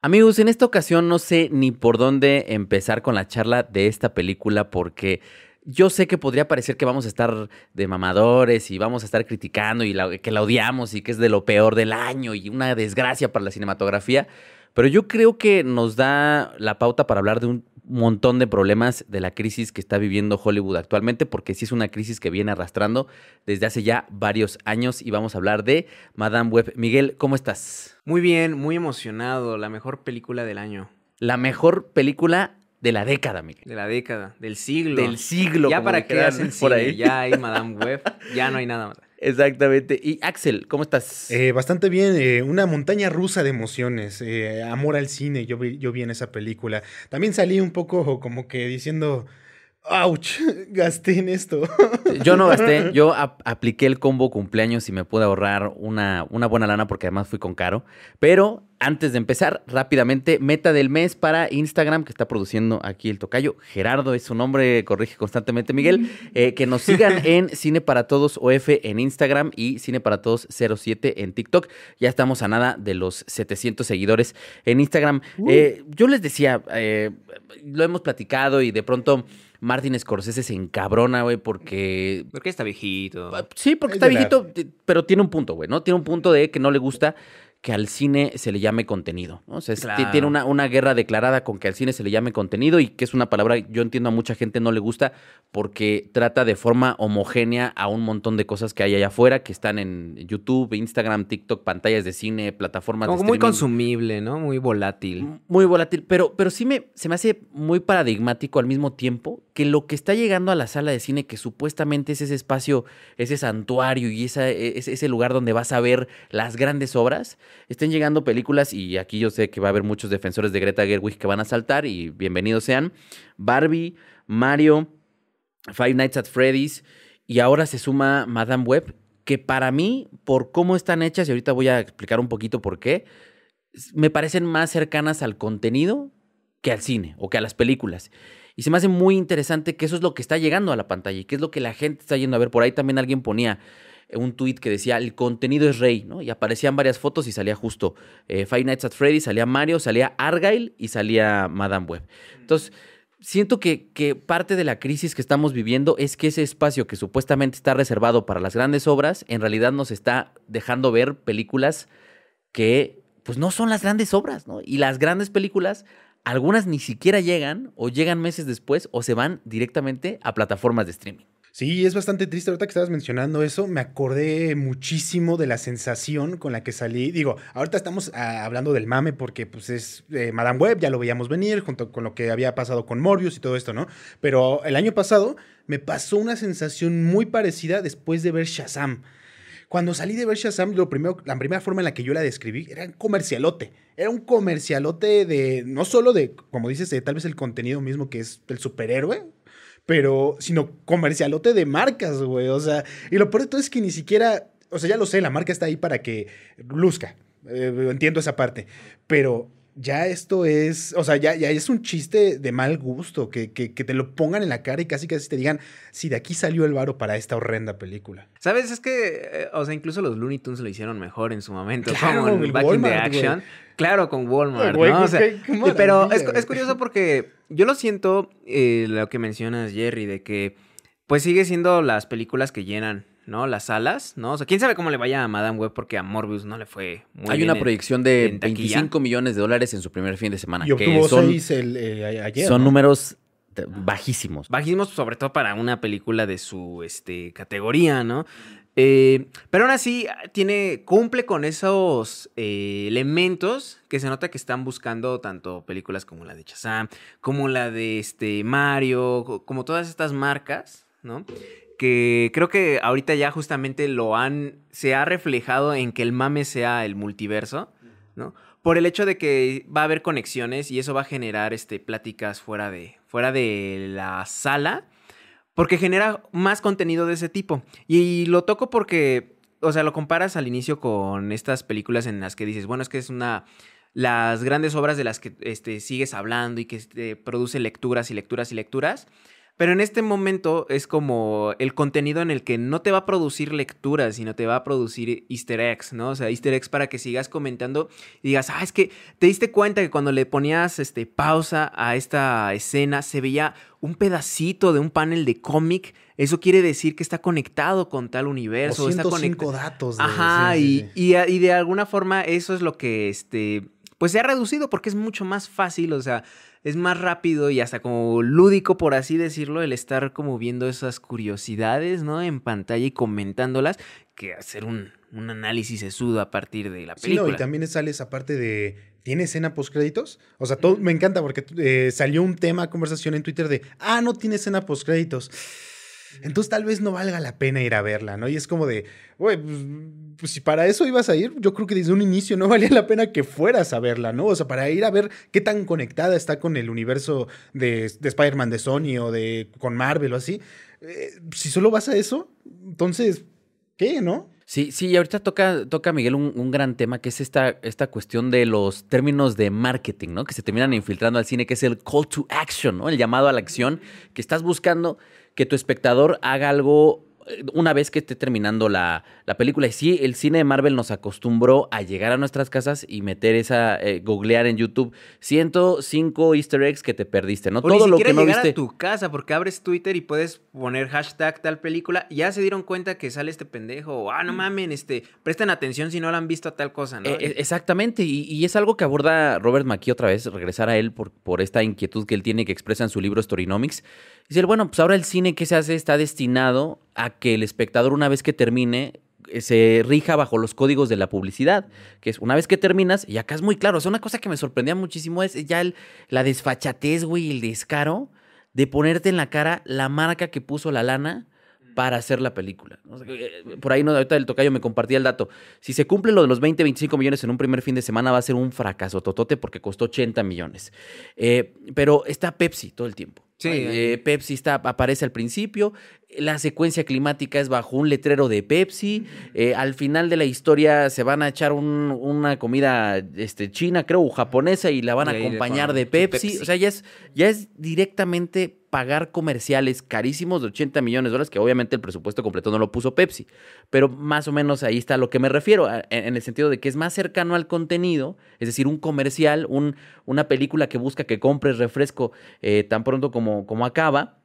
Amigos, en esta ocasión no sé ni por dónde empezar con la charla de esta película porque yo sé que podría parecer que vamos a estar de mamadores y vamos a estar criticando y que la odiamos y que es de lo peor del año y una desgracia para la cinematografía, pero yo creo que nos da la pauta para hablar de un montón de problemas de la crisis que está viviendo Hollywood actualmente, porque sí es una crisis que viene arrastrando desde hace ya varios años y vamos a hablar de Madame Web. Miguel, ¿cómo estás? Muy bien, muy emocionado. La mejor película del año. La mejor película de la década, Miguel. De la década, del siglo. Del siglo. Ya para que hacen por ahí. Ya hay Madame Web, ya no hay nada más. Exactamente. Y Axel, ¿cómo estás? Bastante bien. Una montaña rusa de emociones. Amor al cine. Yo vi en esa película. También salí un poco como que diciendo, ¡auch! Gasté en esto. Yo no gasté. Yo apliqué el combo cumpleaños y me pude ahorrar una buena lana porque además fui con Caro. Pero antes de empezar, rápidamente, meta del mes para Instagram, que está produciendo aquí el tocayo. Gerardo es su nombre, corrige constantemente Miguel. Que nos sigan en Cine para Todos OF en Instagram y Cine para Todos 07 en TikTok. Ya estamos a nada de los 700 seguidores en Instagram. Yo les decía, lo hemos platicado y de pronto Martin Scorsese se encabrona, güey, porque... Porque está viejito. Sí, porque está viejito, pero tiene un punto, güey, ¿no? Tiene un punto de que no le gusta que al cine se le llame contenido, ¿no? O sea, claro, tiene una guerra declarada con que al cine se le llame contenido y que es una palabra, yo entiendo, a mucha gente no le gusta porque trata de forma homogénea a un montón de cosas que hay allá afuera que están en YouTube, Instagram, TikTok, pantallas de cine, plataformas de streaming. Muy consumible, ¿no? Muy volátil. Muy volátil, pero sí se me hace muy paradigmático al mismo tiempo que lo que está llegando a la sala de cine, que supuestamente es ese espacio, ese santuario y ese lugar donde vas a ver las grandes obras, estén llegando películas, y aquí yo sé que va a haber muchos defensores de Greta Gerwig que van a saltar, y bienvenidos sean, Barbie, Mario, Five Nights at Freddy's, y ahora se suma Madame Web, que para mí, por cómo están hechas, y ahorita voy a explicar un poquito por qué, me parecen más cercanas al contenido que al cine o que a las películas. Y se me hace muy interesante que eso es lo que está llegando a la pantalla y que es lo que la gente está yendo a ver. Por ahí también alguien ponía un tuit que decía, el contenido es rey, ¿no? Y aparecían varias fotos y salía justo Five Nights at Freddy's, salía Mario, salía Argyle y salía Madame Web. Entonces, siento que parte de la crisis que estamos viviendo es que ese espacio que supuestamente está reservado para las grandes obras, en realidad nos está dejando ver películas que pues no son las grandes obras, ¿no? Y las grandes películas, algunas ni siquiera llegan o llegan meses después o se van directamente a plataformas de streaming. Sí, es bastante triste. Ahorita que estabas mencionando eso, me acordé muchísimo de la sensación con la que salí. Digo, ahorita estamos hablando del mame porque pues es Madame Web, ya lo veíamos venir junto con lo que había pasado con Morbius y todo esto, ¿no? Pero el año pasado me pasó una sensación muy parecida después de ver Shazam. Cuando salí de ver Shazam, la primera forma en la que yo la describí era un comercialote. Era un comercialote de, no solo de, como dices, de tal vez el contenido mismo que es el superhéroe, sino comercialote de marcas, güey. O sea, y lo peor de todo es que ni siquiera, o sea, ya lo sé, la marca está ahí para que luzca. Entiendo esa parte. Pero ya esto es, o sea, ya es un chiste de mal gusto, que te lo pongan en la cara y casi te digan, sí, de aquí salió el varo para esta horrenda película. ¿Sabes? Es que, o sea, incluso los Looney Tunes lo hicieron mejor en su momento, claro, como en Back Walmart, in the Action. Güey. Claro, con Walmart, güey, ¿no? O sea, pero es curioso porque yo lo siento, lo que mencionas, Jerry, de que pues sigue siendo las películas que llenan, ¿no? Las salas, ¿no? O sea, quién sabe cómo le vaya a Madame Web porque a Morbius no le fue muy bien. Hay una proyección de $25 millones en su primer fin de semana. Y obtuvo que son 6 ayer. Son, ¿no?, números bajísimos. Bajísimos sobre todo para una película de su categoría, ¿no? Pero aún así cumple con esos elementos que se nota que están buscando tanto películas como la de Shazam, como la de Mario, como todas estas marcas, ¿no? Que creo que ahorita ya justamente se ha reflejado en que el mame sea el multiverso, ¿no? Por el hecho de que va a haber conexiones y eso va a generar pláticas fuera de la sala, porque genera más contenido de ese tipo. Y lo toco porque, o sea, lo comparas al inicio con estas películas en las que dices, bueno, es que es las grandes obras de las que sigues hablando y que produce lecturas y lecturas y lecturas. Pero en este momento es como el contenido en el que no te va a producir lecturas, sino te va a producir easter eggs, ¿no? O sea, easter eggs para que sigas comentando y digas, ah, es que te diste cuenta que cuando le ponías pausa a esta escena se veía un pedacito de un panel de cómic. Eso quiere decir que está conectado con tal universo. O 105 está datos. Ajá, sí, y de alguna forma eso es lo que pues se ha reducido porque es mucho más fácil, o sea, es más rápido y hasta como lúdico, por así decirlo, el estar como viendo esas curiosidades, ¿no? En pantalla y comentándolas, que hacer un análisis sesudo a partir de la película. Sí, no, y también sale esa parte de... ¿Tiene escena postcréditos? O sea, todo me encanta porque salió un tema de conversación en Twitter de... Ah, no tiene escena postcréditos. Entonces tal vez no valga la pena ir a verla, ¿no? Y es como de... Güey, pues si para eso ibas a ir, yo creo que desde un inicio no valía la pena que fueras a verla, ¿no? O sea, para ir a ver qué tan conectada está con el universo de Spider-Man de Sony o con Marvel o así. Si solo vas a eso, entonces, ¿qué, no? Sí, sí, y ahorita toca Miguel un gran tema que es esta cuestión de los términos de marketing, ¿no? Que se terminan infiltrando al cine, que es el call to action, ¿no? El llamado a la acción, que estás buscando que tu espectador haga algo una vez que esté terminando la película. Y sí, el cine de Marvel nos acostumbró a llegar a nuestras casas y meter googlear en YouTube 105 easter eggs que te perdiste, ¿no? O todo lo que no viste. A tu casa, porque abres Twitter y puedes poner hashtag tal película, ya se dieron cuenta que sale este pendejo, o, ah, no mamen, presten atención si no lo han visto a tal cosa, ¿no? Exactamente, y es algo que aborda Robert McKee otra vez, regresar a él por esta inquietud que él tiene que expresa en su libro Storynomics. Dice, bueno, pues ahora el cine que se hace está destinado a que el espectador, una vez que termine, se rija bajo los códigos de la publicidad, que es una vez que terminas, y acá es muy claro, o sea, una cosa que me sorprendía muchísimo es ya la desfachatez, güey, el descaro de ponerte en la cara la marca que puso la lana para hacer la película. O sea, por ahí, no, ahorita el tocayo me compartía el dato. Si se cumple lo de los 20, 25 millones en un primer fin de semana, va a ser un fracaso totote porque costó 80 millones. Pero está Pepsi todo el tiempo. Sí, Pepsi aparece al principio, la secuencia climática es bajo un letrero de Pepsi, al final de la historia se van a echar una comida china, creo, o japonesa, y la van a acompañar de Pepsi. O sea, ya es directamente pagar comerciales carísimos de $80 millones, que obviamente el presupuesto completo no lo puso Pepsi, pero más o menos ahí está lo que me refiero, en el sentido de que es más cercano al contenido, es decir, un comercial, una película que busca que compres refresco tan pronto como acaba,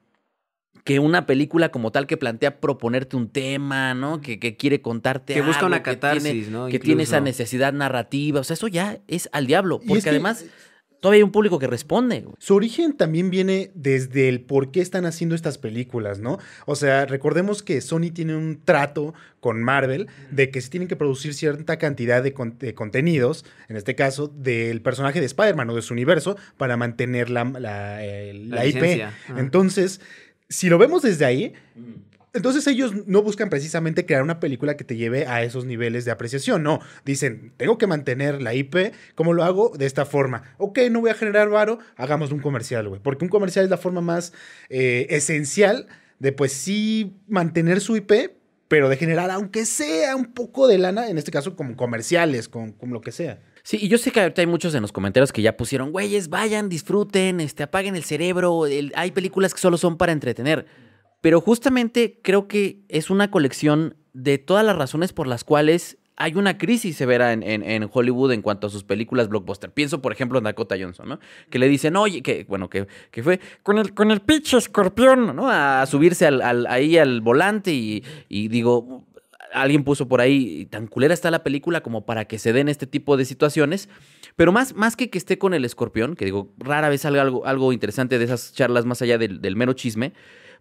que una película como tal que plantea proponerte un tema, ¿no? Que quiere contarte algo. Que busca una catarsis, ¿no? Que tiene esa necesidad narrativa. O sea, eso ya es al diablo. Porque además todavía hay un público que responde, güey. Su origen también viene desde el por qué están haciendo estas películas, ¿no? O sea, recordemos que Sony tiene un trato con Marvel de que se tienen que producir cierta cantidad de contenidos, en este caso, del personaje de Spider-Man o de su universo, para mantener la IP. Ah. Entonces, si lo vemos desde ahí, entonces ellos no buscan precisamente crear una película que te lleve a esos niveles de apreciación. No, dicen, tengo que mantener la IP, ¿cómo lo hago? De esta forma. Ok, no voy a generar varo, hagamos un comercial, güey. Porque un comercial es la forma más esencial de, pues sí, mantener su IP, pero de generar, aunque sea un poco de lana, en este caso como comerciales, con lo que sea. Sí, y yo sé que ahorita hay muchos en los comentarios que ya pusieron, güeyes, vayan, disfruten, apaguen el cerebro, hay películas que solo son para entretener. Pero justamente creo que es una colección de todas las razones por las cuales hay una crisis severa en Hollywood en cuanto a sus películas blockbuster. Pienso, por ejemplo, en Dakota Johnson, ¿no? Que le dicen, oye, que fue con el pinche escorpión, ¿no? A subirse ahí al volante y digo... Alguien puso por ahí, tan culera está la película como para que se den este tipo de situaciones. Pero más que esté con el escorpión, que digo, rara vez salga algo interesante de esas charlas más allá del mero chisme,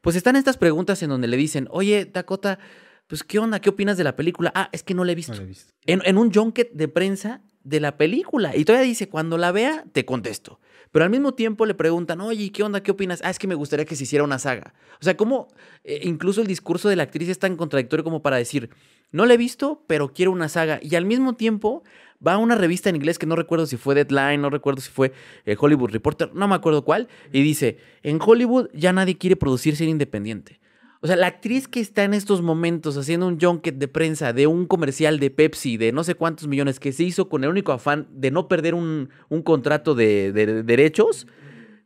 pues están estas preguntas en donde le dicen, oye, Dakota, pues, ¿qué onda? ¿Qué opinas de la película? Ah, es que no la he visto. No la he visto. En un junket de prensa de la película. Y todavía dice, cuando la vea, te contesto. Pero al mismo tiempo le preguntan, oye, ¿qué onda? ¿Qué opinas? Ah, es que me gustaría que se hiciera una saga. O sea, cómo incluso el discurso de la actriz es tan contradictorio como para decir, no la he visto, pero quiero una saga. Y al mismo tiempo va a una revista en inglés que no recuerdo si fue Deadline, no recuerdo si fue Hollywood Reporter, no me acuerdo cuál, y dice, en Hollywood ya nadie quiere producir cine independiente. O sea, la actriz que está en estos momentos haciendo un junket de prensa de un comercial de Pepsi de no sé cuántos millones que se hizo con el único afán de no perder un contrato de derechos,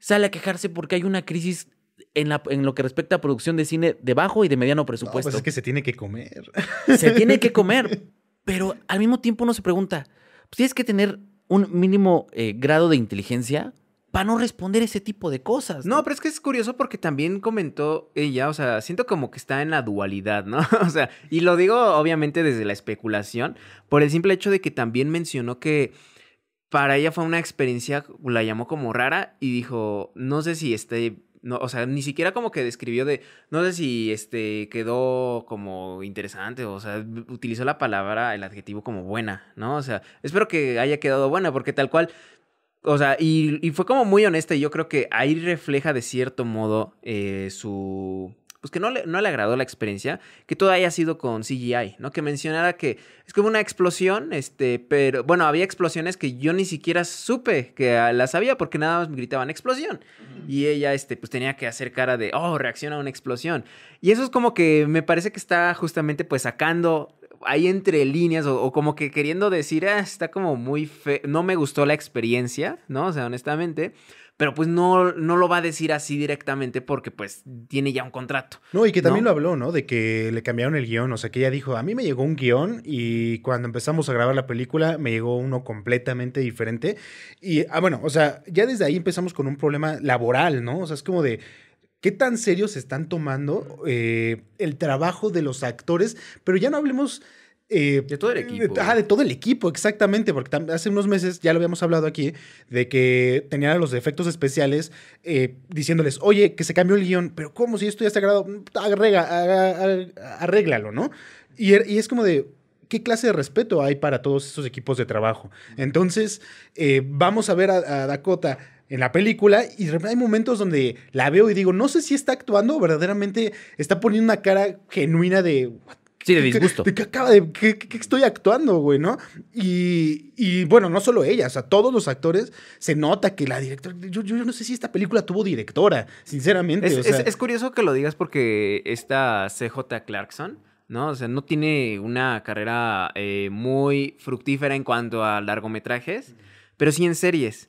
sale a quejarse porque hay una crisis en lo que respecta a producción de cine de bajo y de mediano presupuesto. No, pues es que se tiene que comer. Se tiene que comer, pero al mismo tiempo uno se pregunta, pues tienes que tener un mínimo grado de inteligencia para no responder ese tipo de cosas, ¿no? No, pero es que es curioso porque también comentó ella, o sea, siento como que está en la dualidad, ¿no? O sea, y lo digo obviamente desde la especulación, por el simple hecho de que también mencionó que para ella fue una experiencia, la llamó como rara y dijo, no sé si no, o sea, ni siquiera como que describió no sé si quedó como interesante, o sea, utilizó la palabra, el adjetivo como buena, ¿no? O sea, espero que haya quedado buena porque tal cual, o sea, y fue como muy honesta y yo creo que ahí refleja de cierto modo su... Pues que no le agradó la experiencia, que todo haya sido con CGI, ¿no? Que mencionara que es como una explosión, pero... Bueno, había explosiones que yo ni siquiera supe que las había porque nada más me gritaban ¡explosión! Y ella, pues tenía que hacer cara de, ¡oh, reacciona a una explosión! Y eso es como que me parece que está justamente, pues, sacando ahí entre líneas o como que queriendo decir, está como muy feo, no me gustó la experiencia, ¿no? O sea, honestamente... Pero pues no lo va a decir así directamente porque pues tiene ya un contrato. No, y que también lo habló, ¿no? De que le cambiaron el guión. O sea, que ella dijo, a mí me llegó un guión y cuando empezamos a grabar la película me llegó uno completamente diferente. Y, bueno, o sea, ya desde ahí empezamos con un problema laboral, ¿no? O sea, es como de... ¿Qué tan serio se están tomando el trabajo de los actores? Pero ya no hablemos... de todo el equipo. De todo el equipo, exactamente, porque hace unos meses ya lo habíamos hablado aquí, de que tenían a los de efectos especiales diciéndoles, oye, que se cambió el guión, pero ¿cómo? Si esto ya está grabado, arréglalo, ¿no? Y es como de, ¿qué clase de respeto hay para todos estos equipos de trabajo? Entonces, vamos a ver a Dakota en la película y hay momentos donde la veo y digo, no sé si está actuando o verdaderamente está poniendo una cara genuina de... Sí, de disgusto. ¿De qué estoy actuando, güey, no? Y bueno, no solo ella, o sea, todos los actores se nota que la directora... Yo no sé si esta película tuvo directora, sinceramente. Es curioso que lo digas porque esta C.J. Clarkson, ¿no? O sea, no tiene una carrera muy fructífera en cuanto a largometrajes, pero sí en series.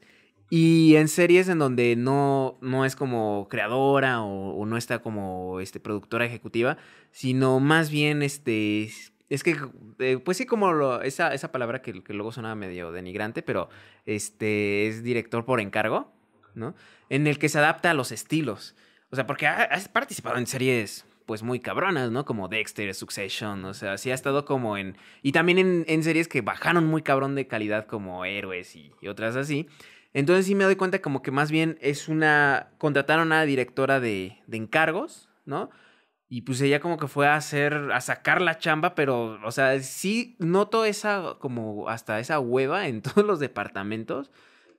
Y en series en donde no es como creadora o no está como productora ejecutiva, sino más bien es que pues sí como esa palabra que luego sonaba medio denigrante, pero es director por encargo, ¿no? En el que se adapta a los estilos. O sea, porque has participado en series pues muy cabronas, ¿no? Como Dexter, Succession, o sea, sí ha estado como en... Y también en series que bajaron muy cabrón de calidad como Héroes y otras así. Entonces sí me doy cuenta como que más bien es una... Contrataron a una directora de encargos, ¿no? Y pues ella como que fue a sacar la chamba, pero, o sea, sí noto hasta esa hueva en todos los departamentos,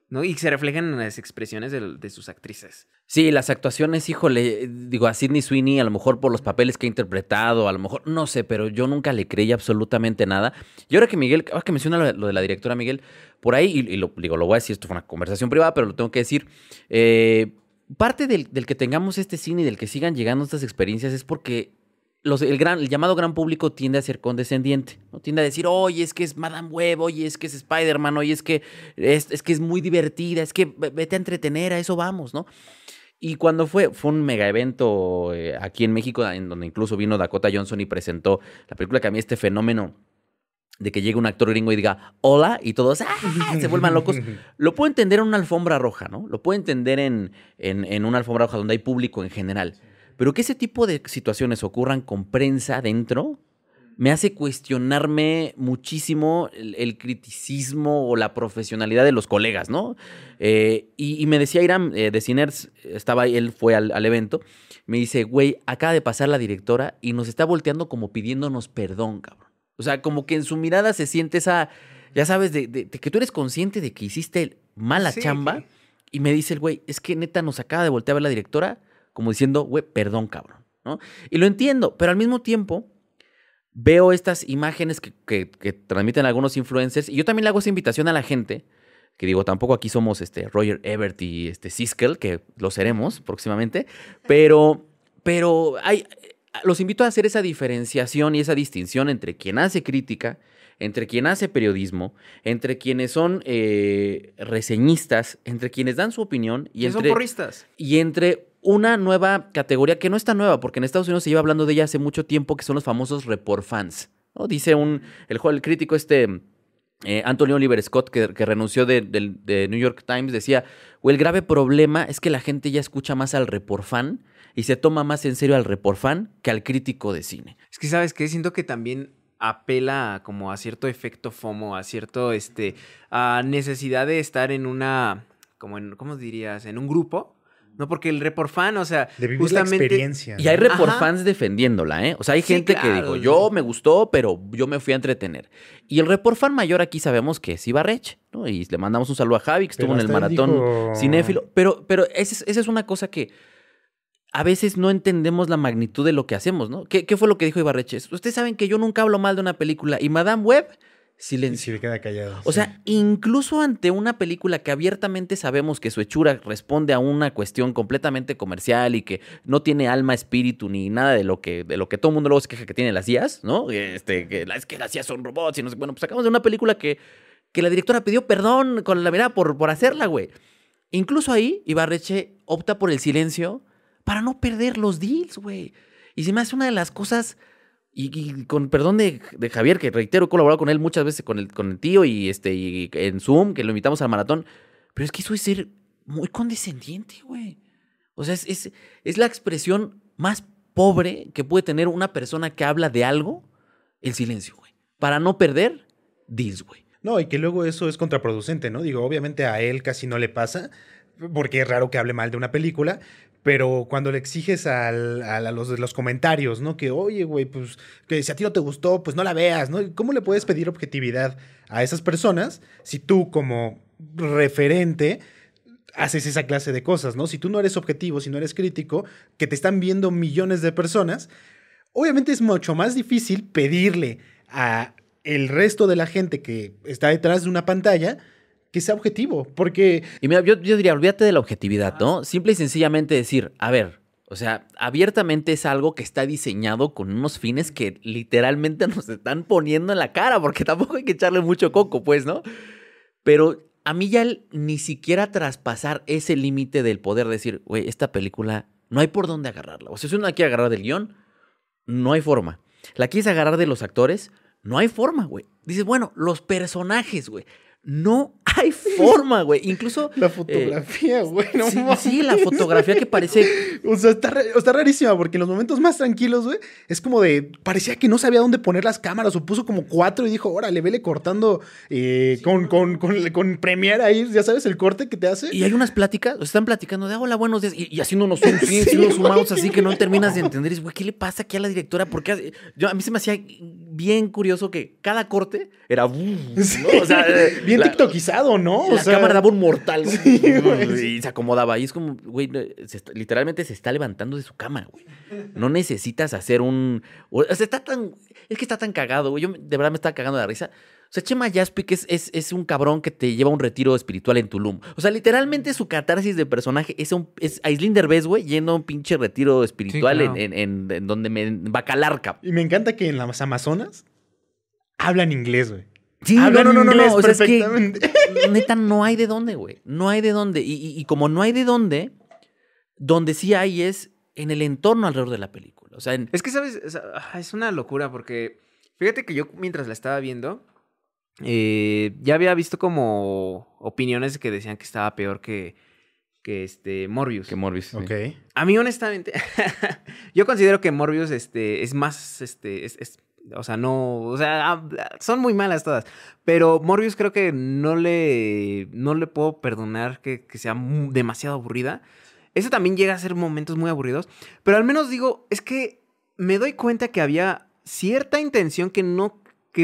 ¿no? Y se reflejan en las expresiones de sus actrices. Sí, las actuaciones, híjole, digo, a Sidney Sweeney, a lo mejor por los papeles que ha interpretado, a lo mejor, no sé, pero yo nunca le creí absolutamente nada. Y ahora que Miguel, ahora que menciona lo de la directora Miguel, por ahí, y lo voy a decir, esto fue una conversación privada, pero lo tengo que decir, parte del que tengamos este cine y del que sigan llegando estas experiencias es porque el llamado gran público tiende a ser condescendiente, ¿no? Tiende a decir, oye, es que es Madame Web, oye, es que es Spider-Man, oye, es que es muy divertida, es que vete a entretener, a eso vamos, ¿no? Y cuando fue un mega evento aquí en México, en donde incluso vino Dakota Johnson y presentó la película, que a mí este fenómeno de que llegue un actor gringo y diga hola y todos se vuelvan locos. Lo puedo entender en una alfombra roja, ¿no? Lo puedo entender en una alfombra roja donde hay público en general. Pero que ese tipo de situaciones ocurran con prensa adentro me hace cuestionarme muchísimo el criticismo o la profesionalidad de los colegas, ¿no? Y me decía Iram de CINERS, estaba ahí, él fue al evento, me dice, güey, acaba de pasar la directora y nos está volteando como pidiéndonos perdón, cabrón. O sea, como que en su mirada se siente esa, ya sabes, de que tú eres consciente de que hiciste mala chamba. Y me dice el güey, es que neta nos acaba de voltear a ver la directora como diciendo, güey, perdón, cabrón, ¿no? Y lo entiendo, pero al mismo tiempo veo estas imágenes que transmiten algunos influencers y yo también le hago esa invitación a la gente, que digo, tampoco aquí somos Roger Ebert y Siskel, que lo seremos próximamente, pero hay... Los invito a hacer esa diferenciación y esa distinción entre quien hace crítica, entre quien hace periodismo, entre quienes son reseñistas, entre quienes dan su opinión y entre porristas. Y entre una nueva categoría que no es tan nueva, porque en Estados Unidos se lleva hablando de ella hace mucho tiempo, que son los famosos report fans, ¿no? Dice el crítico Antonio Oliver Scott, que renunció de New York Times, decía: el grave problema es que la gente ya escucha más al report fan y se toma más en serio al report fan que al crítico de cine. Es que, ¿sabes qué? Siento que también apela como a cierto efecto FOMO, a cierto, a necesidad de estar en una, ¿cómo dirías? En un grupo. No, porque el report fan, o sea, de vivir justamente la experiencia, ¿no? Y hay report fans defendiéndola, ¿eh? O sea, hay gente que dijo, yo me gustó, pero yo me fui a entretener. Y el report fan mayor aquí sabemos que es Ibarreche, ¿no? Y le mandamos un saludo a Javi, que estuvo en el maratón cinéfilo. Pero esa es una cosa que a veces no entendemos la magnitud de lo que hacemos, ¿no? ¿Qué fue lo que dijo Ibarreche? Ustedes saben que yo nunca hablo mal de una película. Y Madame Web, silencio. Y se queda callado. O sea, incluso ante una película que abiertamente sabemos que su hechura responde a una cuestión completamente comercial y que no tiene alma, espíritu, ni nada de lo que todo el mundo luego se queja que tiene las IAs, ¿no? Que las IAs son robots y no sé. Bueno, pues acabamos de una película que la directora pidió perdón con la mirada por hacerla, güey. Incluso ahí Ibarreche opta por el silencio para no perder los deals, güey. Y se me hace una de las cosas... Y con perdón de Javier, que reitero, he colaborado con él muchas veces con el tío y en Zoom, que lo invitamos al maratón. Pero es que eso es ser muy condescendiente, güey. O sea, es la expresión más pobre que puede tener una persona que habla de algo, el silencio, güey. Para no perder, deals, güey. No, y que luego eso es contraproducente, ¿no? Digo, obviamente a él casi no le pasa, porque es raro que hable mal de una película. Pero cuando le exiges a los comentarios, ¿no? Que, oye, güey, pues, que si a ti no te gustó, pues no la veas, ¿no? ¿Cómo le puedes pedir objetividad a esas personas si tú como referente haces esa clase de cosas, ¿no? Si tú no eres objetivo, si no eres crítico, que te están viendo millones de personas, obviamente es mucho más difícil pedirle a el resto de la gente que está detrás de una pantalla que sea objetivo, porque... Y mira, yo diría, olvídate de la objetividad, ¿no? Simple y sencillamente decir, a ver, o sea, abiertamente es algo que está diseñado con unos fines que literalmente nos están poniendo en la cara, porque tampoco hay que echarle mucho coco, pues, ¿no? Pero a mí ya ni siquiera traspasar ese límite del poder decir, güey, esta película no hay por dónde agarrarla. O sea, si uno la quiere agarrar del guión, no hay forma. La quieres agarrar de los actores, no hay forma, güey. Dices, bueno, los personajes, güey. No hay forma, güey. Incluso... La fotografía, güey. No mames. Sí, la fotografía que parece... O sea, está rarísima porque en los momentos más tranquilos, güey, es como de... Parecía que no sabía dónde poner las cámaras o puso como 4 y dijo, órale, vele cortando con Premiere ahí, ya sabes, el corte que te hace. Y hay unas pláticas, o están platicando de, hola, buenos días, y haciéndonos un sí, haciendo sumados así que no terminas de entender. Es, güey, ¿qué le pasa aquí a la directora? Porque a mí se me hacía... bien curioso que cada corte era... Sí. ¿No? O sea, bien tiktokizado, ¿no? O sea, cámara daba un mortal. Sí, y se acomodaba. Y es como, güey, literalmente se está levantando de su cama, güey. No necesitas hacer un... O sea, está tan... Es que está tan cagado, güey. Yo de verdad me estaba cagando de la risa. O sea, Chema Jaspik es un cabrón que te lleva a un retiro espiritual en Tulum. O sea, literalmente su catarsis de personaje es Aislinn Derbez, güey, yendo a un pinche retiro espiritual, sí, claro, en donde en Bacalarca. Y me encanta que en las Amazonas hablan inglés, güey. Sí, hablan inglés, o sea, perfectamente. Es que, neta, no hay de dónde, güey. No hay de dónde. Y como no hay de dónde, donde sí hay es en el entorno alrededor de la película. O sea, es que, ¿sabes? Es una locura porque fíjate que yo mientras la estaba viendo... ya había visto como opiniones que decían que estaba peor que Morbius. Que Morbius, okay. Sí. A mí, honestamente, yo considero que Morbius es más... o sea, no... O sea, son muy malas todas. Pero Morbius creo que no le puedo perdonar que sea demasiado aburrida. Eso también llega a ser momentos muy aburridos. Pero al menos digo, es que me doy cuenta que había cierta intención que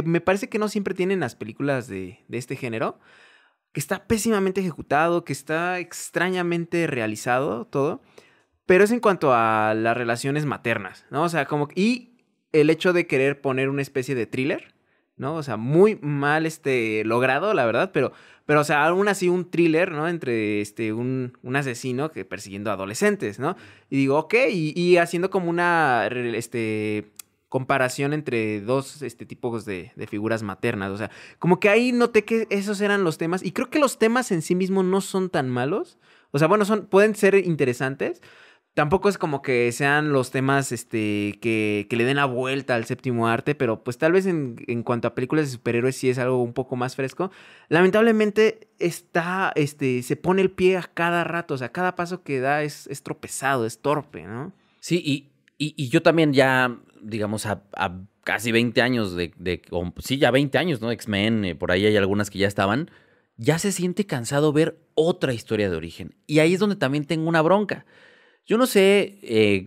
me parece que no siempre tienen las películas de este género, que está pésimamente ejecutado, que está extrañamente realizado todo, pero es en cuanto a las relaciones maternas, ¿no? O sea, como... Y el hecho de querer poner una especie de thriller, ¿no? O sea, muy mal logrado, la verdad, pero o sea, aún así un thriller, ¿no? Entre un asesino que persiguiendo adolescentes, ¿no? Y digo, ok, y haciendo como una... comparación entre dos tipos de figuras maternas. O sea, como que ahí noté que esos eran los temas. Y creo que los temas en sí mismos no son tan malos. O sea, bueno, pueden ser interesantes, Tampoco es como que sean los temas que le den la vuelta al séptimo arte, pero pues tal vez en cuanto a películas de superhéroes sí es algo un poco más fresco. Lamentablemente se pone el pie a cada rato, o sea, cada paso que da es tropezado, es torpe, ¿no? Sí, y yo también ya, digamos, a casi 20 años ya 20 años, ¿no? X-Men, por ahí hay algunas que ya estaban, ya se siente cansado ver otra historia de origen. Y ahí es donde también tengo una bronca. Yo no sé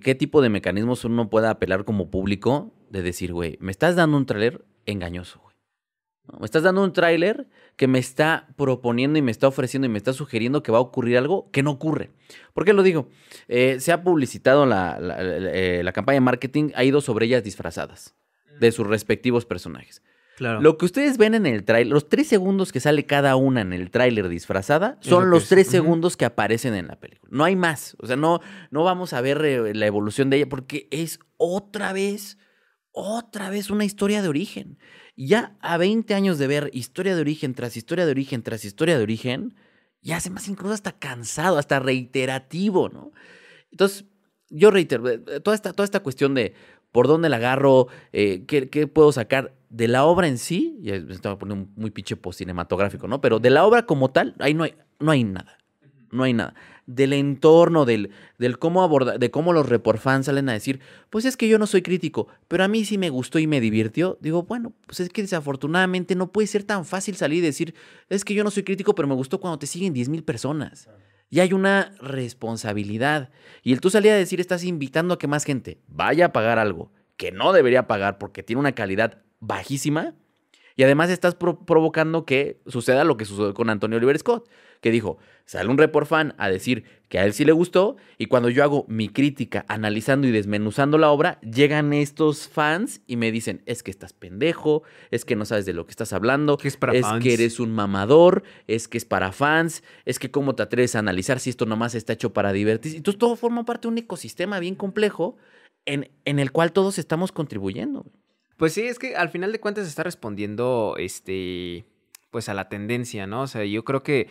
qué tipo de mecanismos uno pueda apelar como público de decir, güey, me estás dando un tráiler engañoso, güey. Me estás dando un tráiler que me está proponiendo y me está ofreciendo y me está sugiriendo que va a ocurrir algo que no ocurre. ¿Por qué lo digo? Se ha publicitado la campaña de marketing, ha ido sobre ellas disfrazadas de sus respectivos personajes. Claro. Lo que ustedes ven en el tráiler, los 3 segundos que sale cada una en el tráiler disfrazada, son los 3 segundos que aparecen en la película. No hay más. O sea, no vamos a ver la evolución de ella porque es otra vez una historia de origen. Ya a 20 años de ver historia de origen tras historia de origen tras historia de origen, ya se me hace incluso hasta cansado, hasta reiterativo, ¿no? Entonces, yo reitero, toda esta cuestión de por dónde la agarro, qué puedo sacar de la obra en sí, ya me estaba poniendo muy pinche postcinematográfico, ¿no? Pero de la obra como tal, ahí no hay nada. No hay nada. Del entorno, del cómo abordar, de cómo los reportfans salen a decir, pues es que yo no soy crítico, pero a mí sí me gustó y me divirtió. Digo, bueno, pues es que desafortunadamente no puede ser tan fácil salir y decir, es que yo no soy crítico, pero me gustó cuando te siguen 10,000 personas. Y hay una responsabilidad. Y el tú salir a decir, estás invitando a que más gente vaya a pagar algo que no debería pagar porque tiene una calidad bajísima. Y además estás provocando que suceda lo que sucedió con Antonio Oliver Scott, que dijo, sale un report fan a decir que a él sí le gustó y cuando yo hago mi crítica analizando y desmenuzando la obra, llegan estos fans y me dicen, es que estás pendejo, es que no sabes de lo que estás hablando, que eres un mamador, es que es para fans, es que cómo te atreves a analizar si esto nomás está hecho para divertirse. Entonces todo forma parte de un ecosistema bien complejo en el cual todos estamos contribuyendo. Pues sí, es que al final de cuentas está respondiendo pues a la tendencia, ¿no? O sea, yo creo que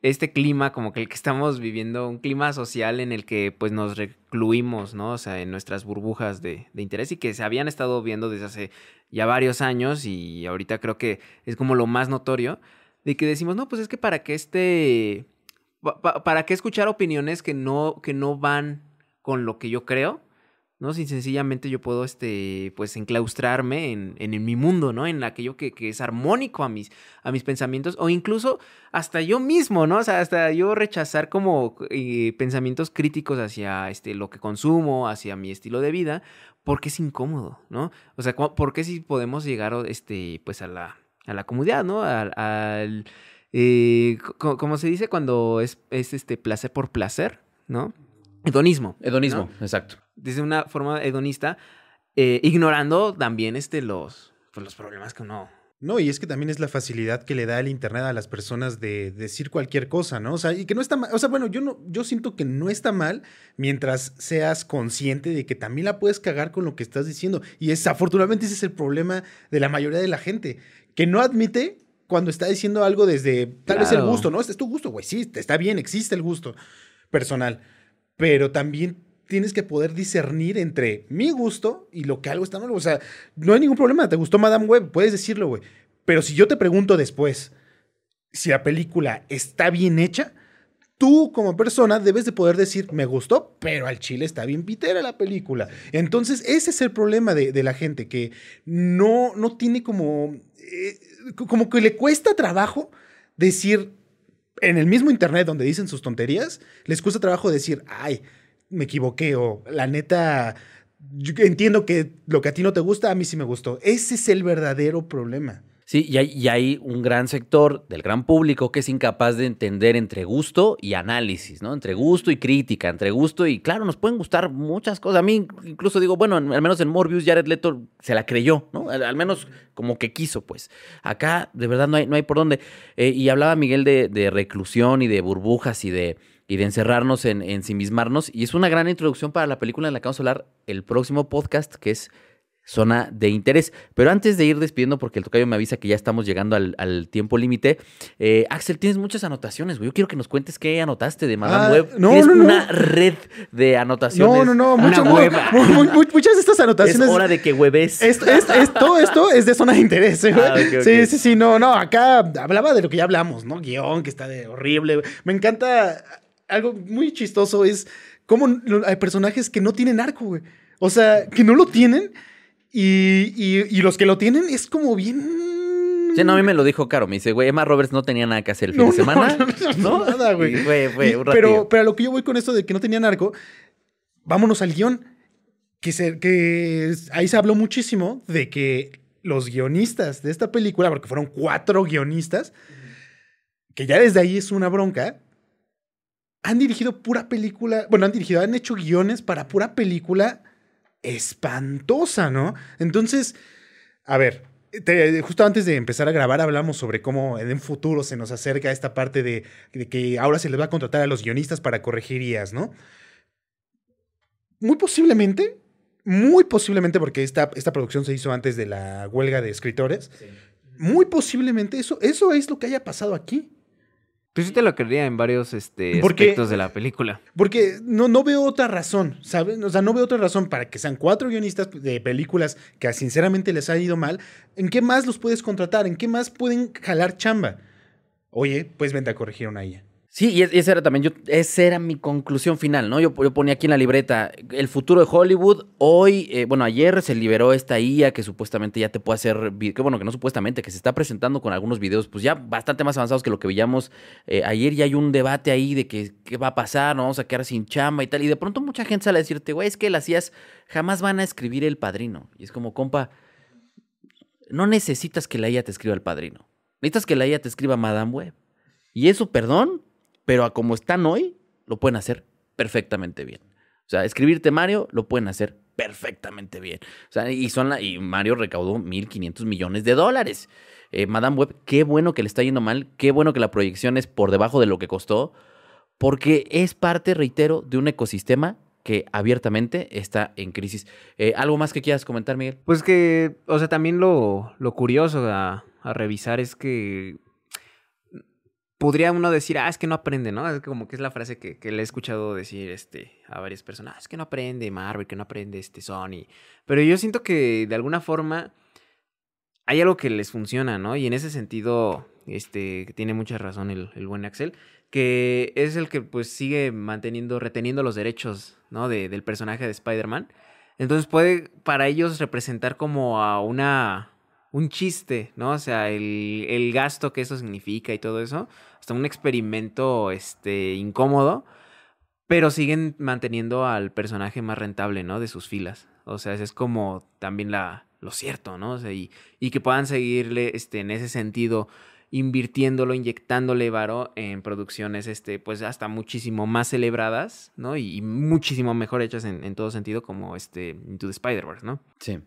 este clima, como que el que estamos viviendo, un clima social en el que pues nos recluimos, ¿no? O sea, en nuestras burbujas de interés y que se habían estado viendo desde hace ya varios años y ahorita creo que es como lo más notorio de que decimos, no, pues es que ¿para qué escuchar opiniones que no van con lo que yo creo? ¿No? Si sencillamente yo puedo pues enclaustrarme en mi mundo, ¿no? En aquello que es armónico a mis pensamientos, o incluso hasta yo mismo, ¿no? O sea, hasta yo rechazar como pensamientos críticos hacia lo que consumo, hacia mi estilo de vida, porque es incómodo, ¿no? O sea, porque si podemos llegar pues a la comodidad, ¿no? ¿Cómo se dice? Cuando es placer por placer, ¿no? Hedonismo, ¿no? Exacto. Desde una forma hedonista, ignorando también los problemas que uno... No, y es que también es la facilidad que le da el internet a las personas de decir cualquier cosa, ¿no? O sea, y que no está mal. O sea, bueno, yo siento que no está mal mientras seas consciente de que también la puedes cagar con lo que estás diciendo. Y afortunadamente ese es el problema de la mayoría de la gente, que no admite cuando está diciendo algo desde tal vez el gusto, ¿no? Este es tu gusto, güey. Sí, está bien, existe el gusto personal. Pero también tienes que poder discernir entre mi gusto y lo que algo está mal. O sea, no hay ningún problema. Te gustó Madame Web, puedes decirlo, güey. Pero si yo te pregunto después si la película está bien hecha, tú como persona debes de poder decir, me gustó, pero al chile está bien pitera la película. Entonces, ese es el problema de la gente, que no tiene como que le cuesta trabajo decir... En el mismo internet donde dicen sus tonterías, les cuesta trabajo decir, ay, me equivoqué, o la neta, yo entiendo que lo que a ti no te gusta, a mí sí me gustó. Ese es el verdadero problema. Sí, y hay un gran sector del gran público que es incapaz de entender entre gusto y análisis, ¿no? Entre gusto y crítica, entre gusto y... Claro, nos pueden gustar muchas cosas. A mí incluso digo, bueno, al menos en Morbius Jared Leto se la creyó, ¿no? Al menos como que quiso, pues. Acá de verdad no hay por dónde. Y hablaba Miguel de reclusión y de burbujas y de encerrarnos en ensimismarnos. Y es una gran introducción para la película en la que vamos a hablar el próximo podcast, que es Zona de Interés. Pero antes de ir despidiendo, porque el tocayo me avisa que ya estamos llegando al tiempo límite, Axel, tienes muchas anotaciones, güey. Yo quiero que nos cuentes qué anotaste de Madame Web. Tienes una red de anotaciones. Muchas de estas anotaciones. Es hora de que webes. Todo esto es de Zona de Interés, güey. Sí, no, acá hablaba de lo que ya hablamos, ¿no? Guión, que está de horrible. Me encanta, algo muy chistoso es cómo hay personajes que no tienen arco, güey. O sea, que no lo tienen. Y los que lo tienen es como bien... Sí, no, a mí me lo dijo Caro. Me dice, güey, Emma Roberts no tenía nada que hacer el fin de semana. No, nada, güey. Pero a lo que yo voy con esto de que no tenían arco, vámonos al guión. Que ahí se habló muchísimo de que los guionistas de esta película, porque fueron 4 guionistas, que ya desde ahí es una bronca, han dirigido pura película... Bueno, han hecho guiones para pura película... espantosa, ¿no? Entonces, a ver, justo antes de empezar a grabar hablamos sobre cómo en un futuro se nos acerca esta parte de que ahora se les va a contratar a los guionistas para corregir guías, ¿no? Muy posiblemente, porque esta producción se hizo antes de la huelga de escritores, sí. Muy posiblemente eso es lo que haya pasado aquí. Pues yo te lo creería en varios aspectos de la película. Porque no veo otra razón, ¿saben? O sea, no veo otra razón para que sean 4 guionistas de películas que sinceramente les ha ido mal. ¿En qué más los puedes contratar? ¿En qué más pueden jalar chamba? Oye, pues vente a corregir una IA. Sí, y esa era también, esa era mi conclusión final, ¿no? Yo ponía aquí en la libreta, el futuro de Hollywood, hoy, ayer se liberó esta IA que supuestamente ya te puede hacer, que no supuestamente, que se está presentando con algunos videos, pues ya bastante más avanzados que lo que veíamos ayer, ya hay un debate ahí de que qué va a pasar, nos vamos a quedar sin chamba y tal, y de pronto mucha gente sale a decirte, güey, es que las IAs jamás van a escribir El Padrino, y es como, compa, no necesitas que la IA te escriba El Padrino, necesitas que la IA te escriba Madame Web, y eso, perdón, pero a como están hoy, lo pueden hacer perfectamente bien. O sea, escribirte Mario, lo pueden hacer perfectamente bien. O sea, y Mario recaudó $1,500 millones. Madame Web, qué bueno que le está yendo mal. Qué bueno que la proyección es por debajo de lo que costó. Porque es parte, reitero, de un ecosistema que abiertamente está en crisis. ¿Algo más que quieras comentar, Miguel? Pues que, o sea, también lo curioso a revisar es que... podría uno decir, es que no aprende, ¿no? Es como que es la frase que le he escuchado decir a varias personas. Es que no aprende Marvel, que no aprende Sony. Pero yo siento que de alguna forma hay algo que les funciona, ¿no? Y en ese sentido, tiene mucha razón el buen Axel, que es el que pues sigue reteniendo los derechos, ¿no? Del personaje de Spider-Man. Entonces puede para ellos representar como a un chiste, ¿no? O sea, el gasto que eso significa y todo eso, hasta un experimento incómodo, pero siguen manteniendo al personaje más rentable, ¿no? De sus filas. O sea, es como también lo cierto, ¿no? O sea, y que puedan seguirle en ese sentido invirtiéndolo, inyectándole varo en producciones pues hasta muchísimo más celebradas, ¿no? Y muchísimo mejor hechas en todo sentido, como Into the Spider-Verse, ¿no? Sí.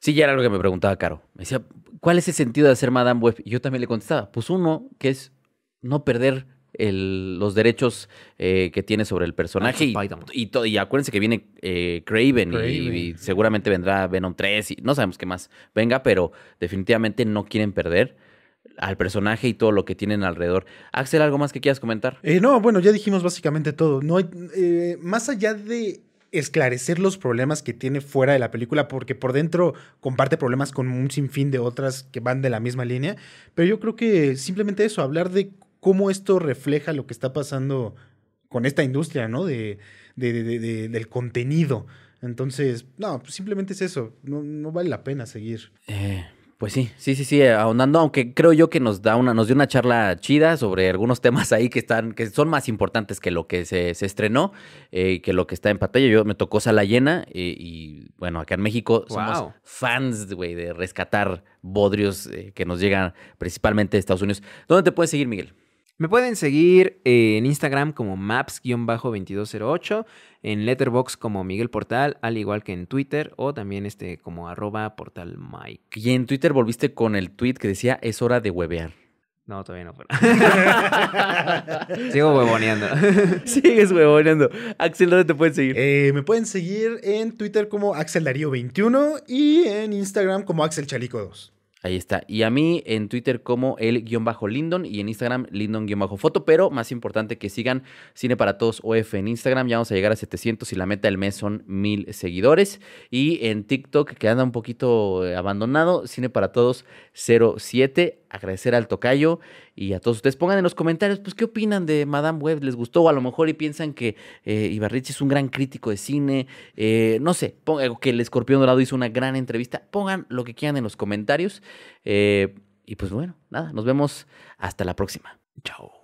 Sí, ya era algo que me preguntaba Caro. Me decía, ¿cuál es el sentido de hacer Madame Web? Y yo también le contestaba, pues uno, que es no perder los derechos que tiene sobre el personaje. Y acuérdense que viene Craven. Y seguramente vendrá Venom 3 y no sabemos qué más venga, pero definitivamente no quieren perder al personaje y todo lo que tienen alrededor. Axel, ¿algo más que quieras comentar? No, bueno, ya dijimos básicamente todo. No hay, más allá de esclarecer los problemas que tiene fuera de la película, porque por dentro comparte problemas con un sinfín de otras que van de la misma línea, pero yo creo que simplemente eso, hablar de cómo esto refleja lo que está pasando con esta industria, ¿no? Del contenido. Entonces, no, simplemente es eso. No vale la pena seguir. Pues sí, ahondando, aunque creo yo que nos dio una charla chida sobre algunos temas ahí que son más importantes que lo que se estrenó, que lo que está en pantalla. Yo me tocó Sala Llena y bueno, acá en México somos fans, güey, de rescatar bodrios que nos llegan principalmente de Estados Unidos. ¿Dónde te puedes seguir, Miguel? Me pueden seguir en Instagram como maps-2208, en Letterboxd como Miguel Portal, al igual que en Twitter, o también como @portalmike. Y en Twitter volviste con el tweet que decía, es hora de huevear. No, todavía no. Sigo huevoneando. Sigues huevoneando. Axel, ¿dónde te pueden seguir? Me pueden seguir en Twitter como AxelDarío21 y en Instagram como AxelChalico2. Ahí está. Y a mí en Twitter como el_Lindon y en Instagram Lindon_foto. Pero más importante que sigan Cine para Todos OF en Instagram. Ya vamos a llegar a 700 y la meta del mes son 1000 seguidores. Y en TikTok, que anda un poquito abandonado, Cine para Todos 07. Agradecer al tocayo y a todos ustedes. Pongan en los comentarios, pues, ¿qué opinan de Madame Web? ¿Les gustó? O a lo mejor y piensan que Ibarreche es un gran crítico de cine. No sé, que el Escorpión Dorado hizo una gran entrevista. Pongan lo que quieran en los comentarios. Y pues bueno, nada, nos vemos hasta la próxima. Chao.